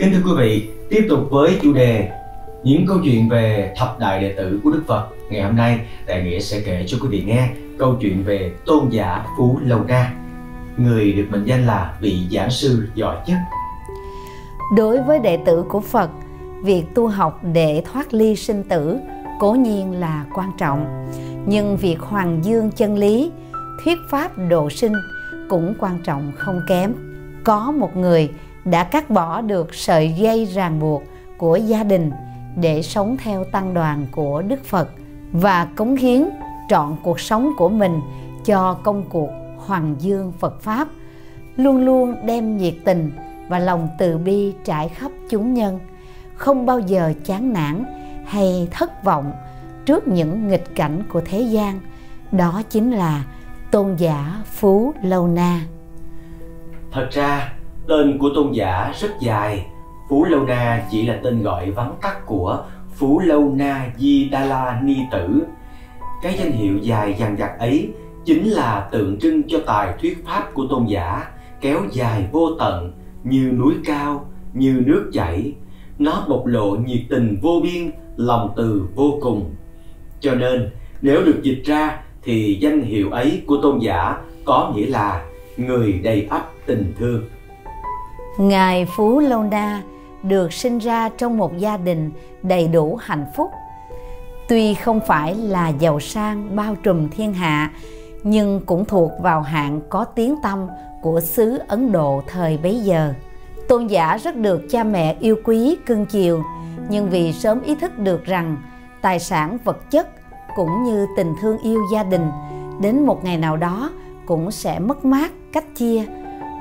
Kính thưa quý vị, tiếp tục với chủ đề những câu chuyện về thập đại đệ tử của Đức Phật. Ngày hôm nay, Đại Nghĩa sẽ kể cho quý vị nghe câu chuyện về Tôn giả Phú Lâu Na, người được mệnh danh là vị giảng sư giỏi nhất. Đối với đệ tử của Phật, việc tu học để thoát ly sinh tử cố nhiên là quan trọng, nhưng việc hoàng dương chân lý, thuyết pháp độ sinh cũng quan trọng không kém. Có một người đã cắt bỏ được sợi dây ràng buộc của gia đình để sống theo tăng đoàn của Đức Phật và cống hiến trọn cuộc sống của mình cho công cuộc hoàng dương Phật Pháp, luôn luôn đem nhiệt tình và lòng từ bi trải khắp chúng nhân, không bao giờ chán nản hay thất vọng trước những nghịch cảnh của thế gian. Đó chính là Tôn giả Phú Lâu Na. Thật ra, tên của tôn giả rất dài. Phú Lâu Na chỉ là tên gọi vắn tắt của Phú Lâu Na Di Đa La Ni Tử. Cái danh hiệu dài dằng dặc ấy chính là tượng trưng cho tài thuyết pháp của tôn giả, kéo dài vô tận, như núi cao, như nước chảy. Nó bộc lộ nhiệt tình vô biên, lòng từ vô cùng. Cho nên, nếu được dịch ra thì danh hiệu ấy của tôn giả có nghĩa là người đầy ắp tình thương. Ngài Phú Lâu Na được sinh ra trong một gia đình đầy đủ hạnh phúc. Tuy không phải là giàu sang bao trùm thiên hạ, nhưng cũng thuộc vào hạng có tiếng tăm của xứ Ấn Độ thời bấy giờ. Tôn giả rất được cha mẹ yêu quý, cưng chiều, nhưng vì sớm ý thức được rằng tài sản vật chất cũng như tình thương yêu gia đình đến một ngày nào đó cũng sẽ mất mát, cách chia,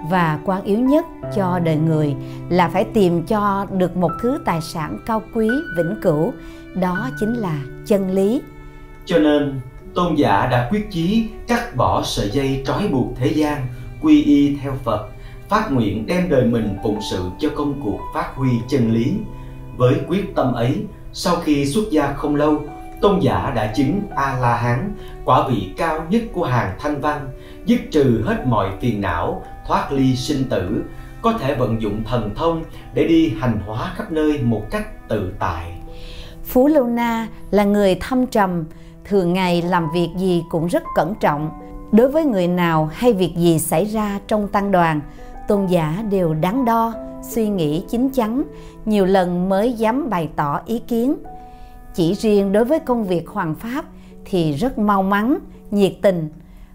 và quan yếu nhất cho đời người là phải tìm cho được một thứ tài sản cao quý vĩnh cửu, đó chính là chân lý. Cho nên tôn giả đã quyết chí cắt bỏ sợi dây trói buộc thế gian, quy y theo Phật, phát nguyện đem đời mình phụng sự cho công cuộc phát huy chân lý. Với quyết tâm ấy, sau khi xuất gia không lâu, tôn giả đã chứng A-la-hán, quả vị cao nhất của hàng thanh văn, dứt trừ hết mọi phiền não, thoát ly sinh tử, có thể vận dụng thần thông để đi hành hóa khắp nơi một cách tự tại. Phú Lâu Na là người thâm trầm, thường ngày làm việc gì cũng rất cẩn trọng. Đối với người nào hay việc gì xảy ra trong tăng đoàn, tôn giả đều đắn đo, suy nghĩ chín chắn, nhiều lần mới dám bày tỏ ý kiến. Chỉ riêng đối với công việc hoằng pháp thì rất mau mắn, nhiệt tình.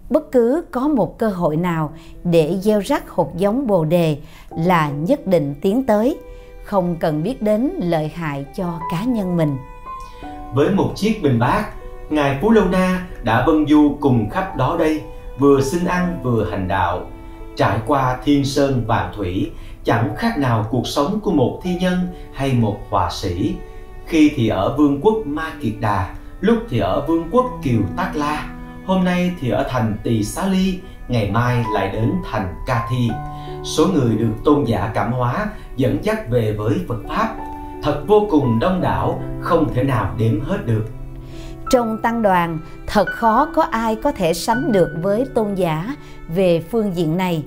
Bất cứ có một cơ hội nào để gieo rắc hột giống bồ đề là nhất định tiến tới, không cần biết đến lợi hại cho cá nhân mình. Với một chiếc bình bát, Ngài Phú Lâu Na đã vân du cùng khắp đó đây, vừa xin ăn vừa hành đạo. Trải qua thiên sơn vạn thủy, chẳng khác nào cuộc sống của một thi nhân hay một họa sĩ. Khi thì ở vương quốc Ma Kiệt Đà, lúc thì ở vương quốc Kiều Tát La, hôm nay thì ở thành Tỳ Xá Ly, ngày mai lại đến thành Ca Thi. Số người được tôn giả cảm hóa, dẫn dắt về với Phật Pháp thật vô cùng đông đảo, không thể nào đếm hết được. Trong tăng đoàn, thật khó có ai có thể sánh được với tôn giả về phương diện này.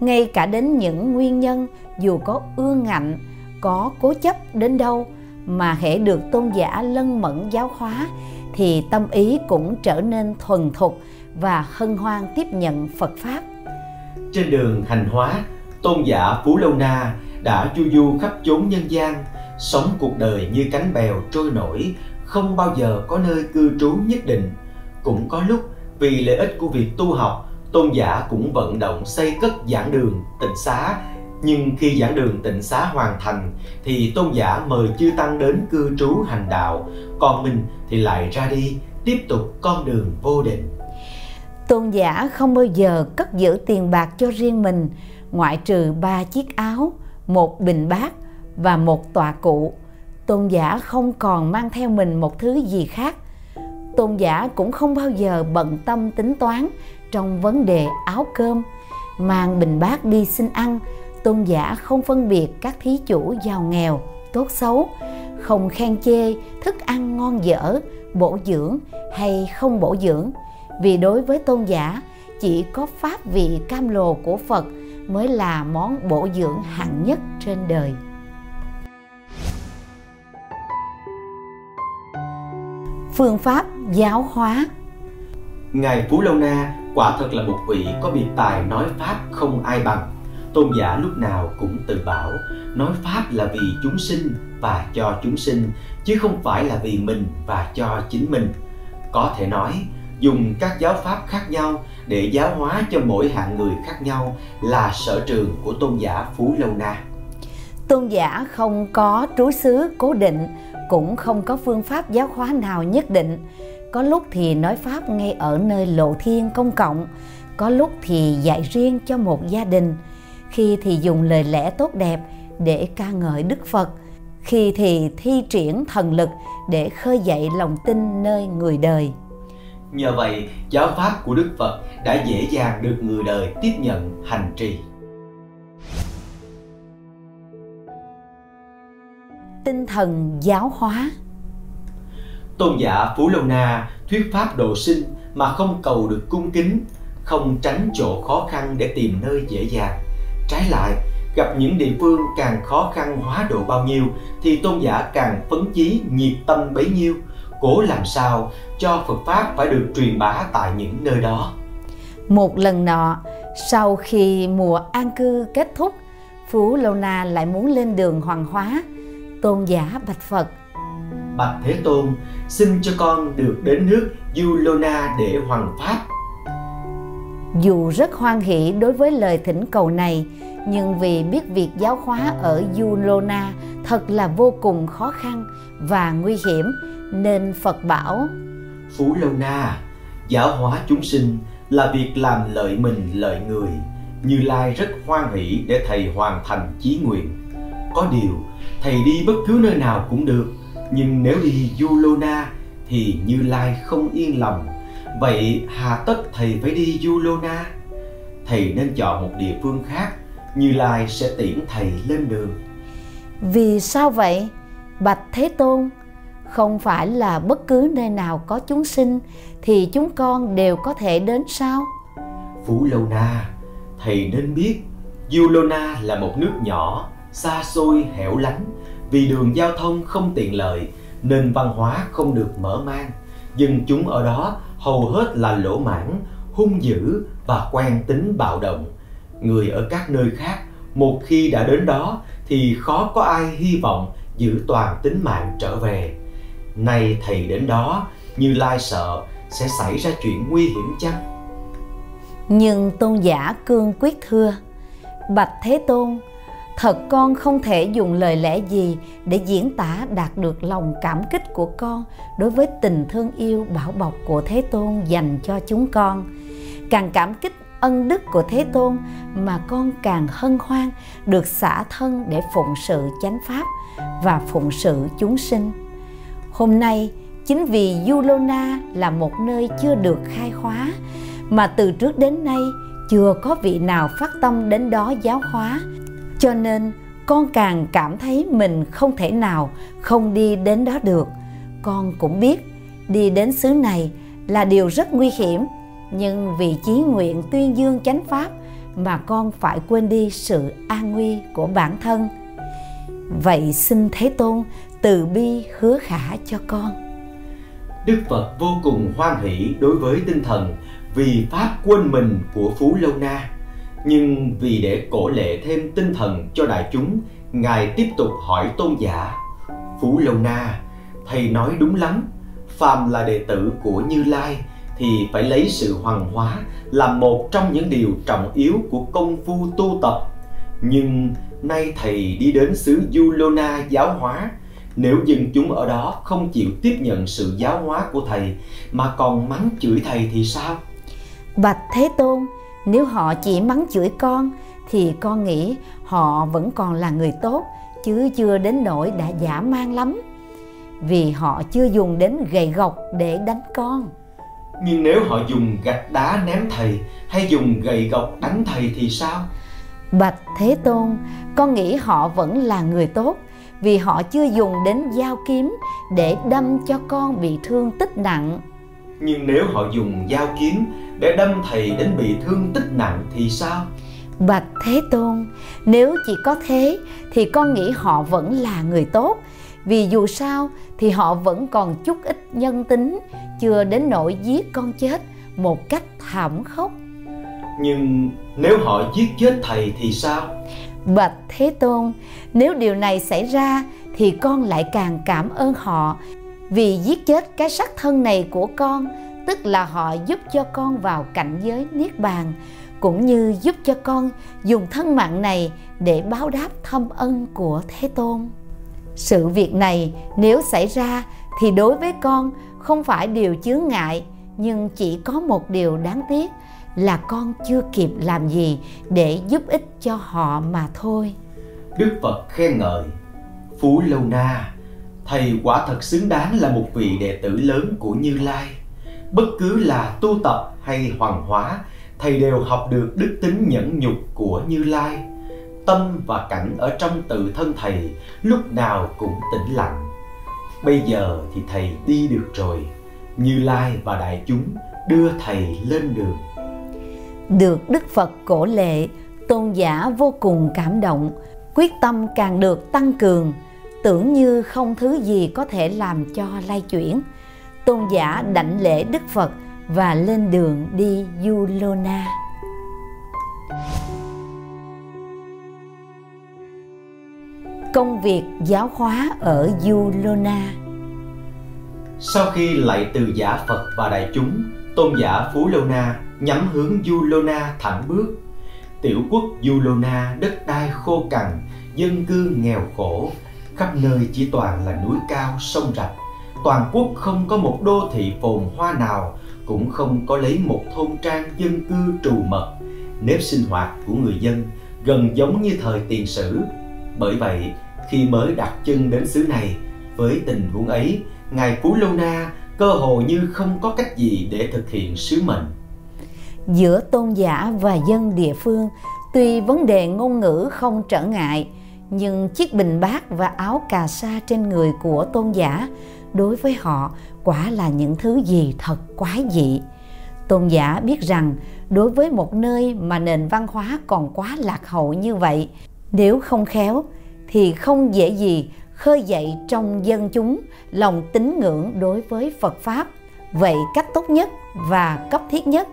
Ngay cả đến những nguyên nhân dù có ương ngạnh, có cố chấp đến đâu, mà hễ được tôn giả lân mẫn giáo hóa thì tâm ý cũng trở nên thuần thục và hân hoan tiếp nhận Phật Pháp. Trên đường hành hóa, tôn giả Phú Lâu Na đã chu du khắp chốn nhân gian, sống cuộc đời như cánh bèo trôi nổi, không bao giờ có nơi cư trú nhất định. Cũng có lúc vì lợi ích của việc tu học, tôn giả cũng vận động xây cất giảng đường Tịnh Xá. Nhưng khi giảng đường Tịnh Xá hoàn thành thì tôn giả mời chư tăng đến cư trú hành đạo, còn mình thì lại ra đi tiếp tục con đường vô định. Tôn giả không bao giờ cất giữ tiền bạc cho riêng mình, ngoại trừ 3 chiếc áo, một bình bát và một tọa cụ. Tôn giả không còn mang theo mình một thứ gì khác. Tôn giả cũng không bao giờ bận tâm tính toán trong vấn đề áo cơm. Mang bình bát đi xin ăn, tôn giả không phân biệt các thí chủ giàu nghèo, tốt xấu, không khen chê thức ăn ngon dở, bổ dưỡng hay không bổ dưỡng. Vì đối với tôn giả, chỉ có pháp vị cam lồ của Phật mới là món bổ dưỡng hạng nhất trên đời. phương pháp giáo hóa. Ngài Phú Lâu Na quả thật là một vị có biệt tài nói Pháp không ai bằng. Tôn giả lúc nào cũng tự bảo nói Pháp là vì chúng sinh và cho chúng sinh, chứ không phải là vì mình và cho chính mình. Có thể nói, dùng các giáo Pháp khác nhau để giáo hóa cho mỗi hạng người khác nhau là sở trường của Tôn giả Phú Lâu Na. Tôn giả không có trú xứ cố định, cũng không có phương pháp giáo hóa nào nhất định. Có lúc thì nói Pháp ngay ở nơi lộ thiên công cộng, có lúc thì dạy riêng cho một gia đình, khi thì dùng lời lẽ tốt đẹp để ca ngợi Đức Phật, khi thì thi triển thần lực để khơi dậy lòng tin nơi người đời. Nhờ vậy, giáo Pháp của Đức Phật đã dễ dàng được người đời tiếp nhận hành trì. Tinh thần giáo hóa. Tôn giả Phú Lâu Na thuyết Pháp độ sinh mà không cầu được cung kính, không tránh chỗ khó khăn để tìm nơi dễ dàng. Trái lại, gặp những địa phương càng khó khăn hóa độ bao nhiêu thì tôn giả càng phấn chí nhiệt tâm bấy nhiêu, cố làm sao cho Phật Pháp phải được truyền bá tại những nơi đó. Một lần nọ, sau khi mùa an cư kết thúc, Phú Lâu Na lại muốn lên đường hoàng hóa. Tôn giả bạch Phật: Bạch Thế Tôn, xin cho con được đến nước Du Lô Na để hoằng pháp. Dù rất hoan hỷ đối với lời thỉnh cầu này, nhưng vì biết việc giáo hóa ở Du Lô Na thật là vô cùng khó khăn và nguy hiểm, nên Phật bảo: Phú Lâu Na, giáo hóa chúng sinh là việc làm lợi mình lợi người. Như Lai rất hoan hỷ để thầy hoàn thành chí nguyện. Có điều, thầy đi bất cứ nơi nào cũng được, nhưng nếu đi Du Lô Na thì Như Lai không yên lòng. Vậy hà tất thầy phải đi Du Lô Na? Thầy nên chọn một địa phương khác, Như Lai sẽ tiễn thầy lên đường. Vì sao vậy, bạch Thế Tôn? Không phải là bất cứ nơi nào có chúng sinh thì chúng con đều có thể đến sao? Phú Lâu Na, thầy nên biết Du Lô Na là một nước nhỏ, xa xôi hẻo lánh. Vì đường giao thông không tiện lợi nên văn hóa không được mở mang. Dân chúng ở đó hầu hết là lỗ mãng, hung dữ và quan tính bạo động. Người ở các nơi khác một khi đã đến đó thì khó có ai hy vọng giữ toàn tính mạng trở về. Nay thầy đến đó, Như Lai sợ sẽ xảy ra chuyện nguy hiểm chăng? Nhưng tôn giả cương quyết thưa: Bạch Thế Tôn, thật con không thể dùng lời lẽ gì để diễn tả đạt được lòng cảm kích của con đối với tình thương yêu bảo bọc của Thế Tôn dành cho chúng con. Càng cảm kích ân đức của Thế Tôn mà con càng hân hoan được xả thân để phụng sự chánh Pháp và phụng sự chúng sinh. Hôm nay, chính vì Du Lô Na là một nơi chưa được khai hóa mà từ trước đến nay chưa có vị nào phát tâm đến đó giáo hóa, cho nên con càng cảm thấy mình không thể nào không đi đến đó được. Con cũng biết đi đến xứ này là điều rất nguy hiểm, nhưng vì chí nguyện tuyên dương chánh Pháp mà con phải quên đi sự an nguy của bản thân. Vậy xin Thế Tôn từ bi hứa khả cho con. Đức Phật vô cùng hoan hỷ đối với tinh thần vì Pháp quên mình của Phú Lâu Na. Nhưng vì để cổ lệ thêm tinh thần cho đại chúng, Ngài tiếp tục hỏi tôn giả: Phú Lâu Na, thầy nói đúng lắm. Phàm là đệ tử của Như Lai thì phải lấy sự hoằng hóa là một trong những điều trọng yếu của công phu tu tập. Nhưng nay thầy đi đến xứ Du Lô Na giáo hóa, nếu dân chúng ở đó không chịu tiếp nhận sự giáo hóa của thầy mà còn mắng chửi thầy thì sao? Bạch Thế Tôn, nếu họ chỉ mắng chửi con thì con nghĩ họ vẫn còn là người tốt, chứ chưa đến nỗi đã dã man lắm, vì họ chưa dùng đến gậy gộc để đánh con. Nhưng nếu họ dùng gạch đá ném thầy hay dùng gậy gộc đánh thầy thì sao? Bạch Thế Tôn, con nghĩ họ vẫn là người tốt, vì họ chưa dùng đến dao kiếm để đâm cho con bị thương tích nặng. Nhưng nếu họ dùng dao kiếm để đâm thầy đến bị thương tích nặng thì sao? Bạch Thế Tôn, nếu chỉ có thế thì con nghĩ họ vẫn là người tốt, vì dù sao thì họ vẫn còn chút ít nhân tính, chưa đến nỗi giết con chết một cách thảm khốc. Nhưng nếu họ giết chết thầy thì sao? Bạch Thế Tôn, nếu điều này xảy ra thì con lại càng cảm ơn họ, vì giết chết cái xác thân này của con, tức là họ giúp cho con vào cảnh giới Niết Bàn, cũng như giúp cho con dùng thân mạng này để báo đáp thâm ân của Thế Tôn. Sự việc này nếu xảy ra thì đối với con không phải điều chướng ngại, nhưng chỉ có một điều đáng tiếc là con chưa kịp làm gì để giúp ích cho họ mà thôi. Đức Phật khen ngợi Phú Lâu Na, thầy quả thật xứng đáng là một vị đệ tử lớn của Như Lai. Bất cứ là tu tập hay hoằng hóa, thầy đều học được đức tính nhẫn nhục của Như Lai. Tâm và cảnh ở trong tự thân thầy lúc nào cũng tĩnh lặng. Bây giờ thì thầy đi được rồi. Như Lai và đại chúng đưa thầy lên đường. Được Đức Phật cổ lệ, tôn giả vô cùng cảm động, quyết tâm càng được tăng cường, tưởng như không thứ gì có thể làm cho lay chuyển. Tôn giả đảnh lễ Đức Phật và lên đường đi Du Lô Na. Công việc giáo hóa ở Du Lô Na. Sau khi lạy từ giả Phật và đại chúng, tôn giả Phú Lâu Na nhắm hướng Du Lô Na thẳng bước. Tiểu quốc Du Lô Na đất đai khô cằn, dân cư nghèo khổ, khắp nơi chỉ toàn là núi cao sông rạch. Toàn quốc không có một đô thị phồn hoa nào, cũng không có lấy một thôn trang dân cư trù mật. Nếp sinh hoạt của người dân gần giống như thời tiền sử. Bởi vậy, khi mới đặt chân đến xứ này, với tình huống ấy, ngài Phú Lâu Na cơ hồ như không có cách gì để thực hiện sứ mệnh. Giữa tôn giả và dân địa phương, tuy vấn đề ngôn ngữ không trở ngại, nhưng chiếc bình bát và áo cà sa trên người của tôn giả đối với họ quả là những thứ gì thật quái dị. Tôn giả biết rằng đối với một nơi mà nền văn hóa còn quá lạc hậu như vậy, nếu không khéo thì không dễ gì khơi dậy trong dân chúng lòng tín ngưỡng đối với Phật Pháp. Vậy cách tốt nhất và cấp thiết nhất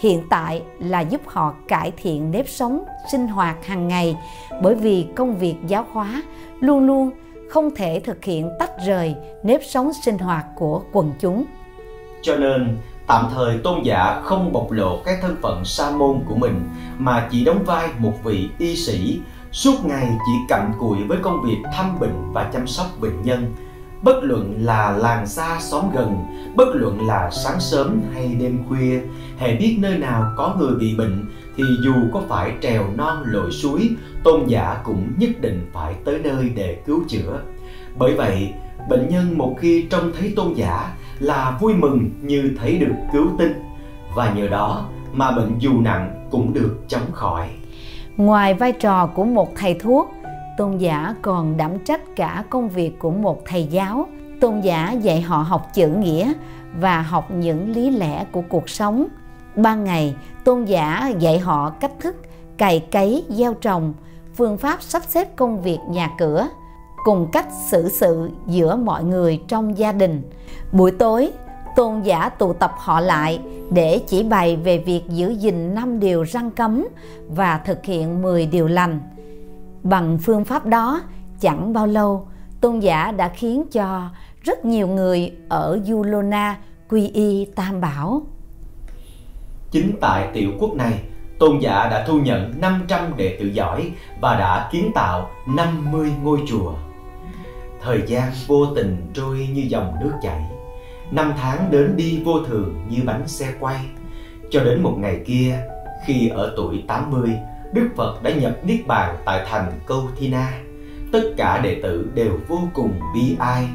hiện tại là giúp họ cải thiện nếp sống, sinh hoạt hàng ngày, bởi vì công việc giáo hóa luôn luôn không thể thực hiện tách rời nếp sống sinh hoạt của quần chúng. Cho nên, tạm thời tôn giả không bộc lộ cái thân phận sa môn của mình, mà chỉ đóng vai một vị y sĩ, suốt ngày chỉ cặm cụi với công việc thăm bệnh và chăm sóc bệnh nhân. Bất luận là làng xa xóm gần, bất luận là sáng sớm hay đêm khuya, hễ biết nơi nào có người bị bệnh thì dù có phải trèo non lội suối, tôn giả cũng nhất định phải tới nơi để cứu chữa. Bởi vậy, bệnh nhân một khi trông thấy tôn giả là vui mừng như thấy được cứu tinh, và nhờ đó mà bệnh dù nặng cũng được chóng khỏi. Ngoài vai trò của một thầy thuốc, tôn giả còn đảm trách cả công việc của một thầy giáo. Tôn giả dạy họ học chữ nghĩa và học những lý lẽ của cuộc sống. Ban ngày, tôn giả dạy họ cách thức cày cấy, gieo trồng, phương pháp sắp xếp công việc nhà cửa, cùng cách xử sự giữa mọi người trong gia đình. Buổi tối, tôn giả tụ tập họ lại để chỉ bày về việc giữ gìn 5 điều răn cấm và thực hiện 10 điều lành. Bằng phương pháp đó, chẳng bao lâu, tôn giả đã khiến cho rất nhiều người ở Du Lô Na quy y Tam Bảo. Chính tại tiểu quốc này, tôn giả đã thu nhận 500 đệ tử giỏi và đã kiến tạo 50 ngôi chùa. Thời gian vô tình trôi như dòng nước chảy, năm tháng đến đi vô thường như bánh xe quay. Cho đến một ngày kia, khi ở tuổi 80, Đức Phật đã nhập Niết Bàn tại thành Câu Thi Na. Tất cả đệ tử đều vô cùng bi ai.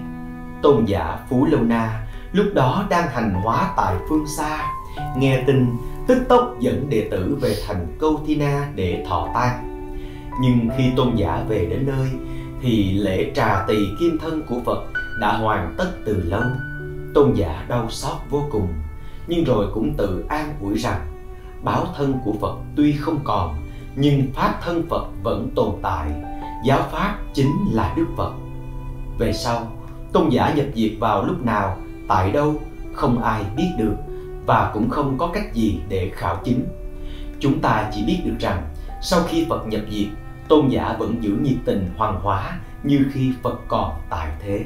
Tôn giả Phú Lâu Na lúc đó đang hành hóa tại phương xa, nghe tin tức tốc dẫn đệ tử về thành Câu Thi Na để thọ tang. Nhưng khi tôn giả về đến nơi thì lễ trà tỳ kim thân của Phật đã hoàn tất từ lâu. Tôn giả đau xót vô cùng, nhưng rồi cũng tự an ủi rằng báo thân của Phật tuy không còn, nhưng pháp thân Phật vẫn tồn tại. Giáo pháp chính là Đức Phật. Về sau, tôn giả nhập diệt vào lúc nào, tại đâu, không ai biết được và cũng không có cách gì để khảo chứng. Chúng ta chỉ biết được rằng, sau khi Phật nhập diệt, tôn giả vẫn giữ nhiệt tình hoằng hóa như khi Phật còn tại thế.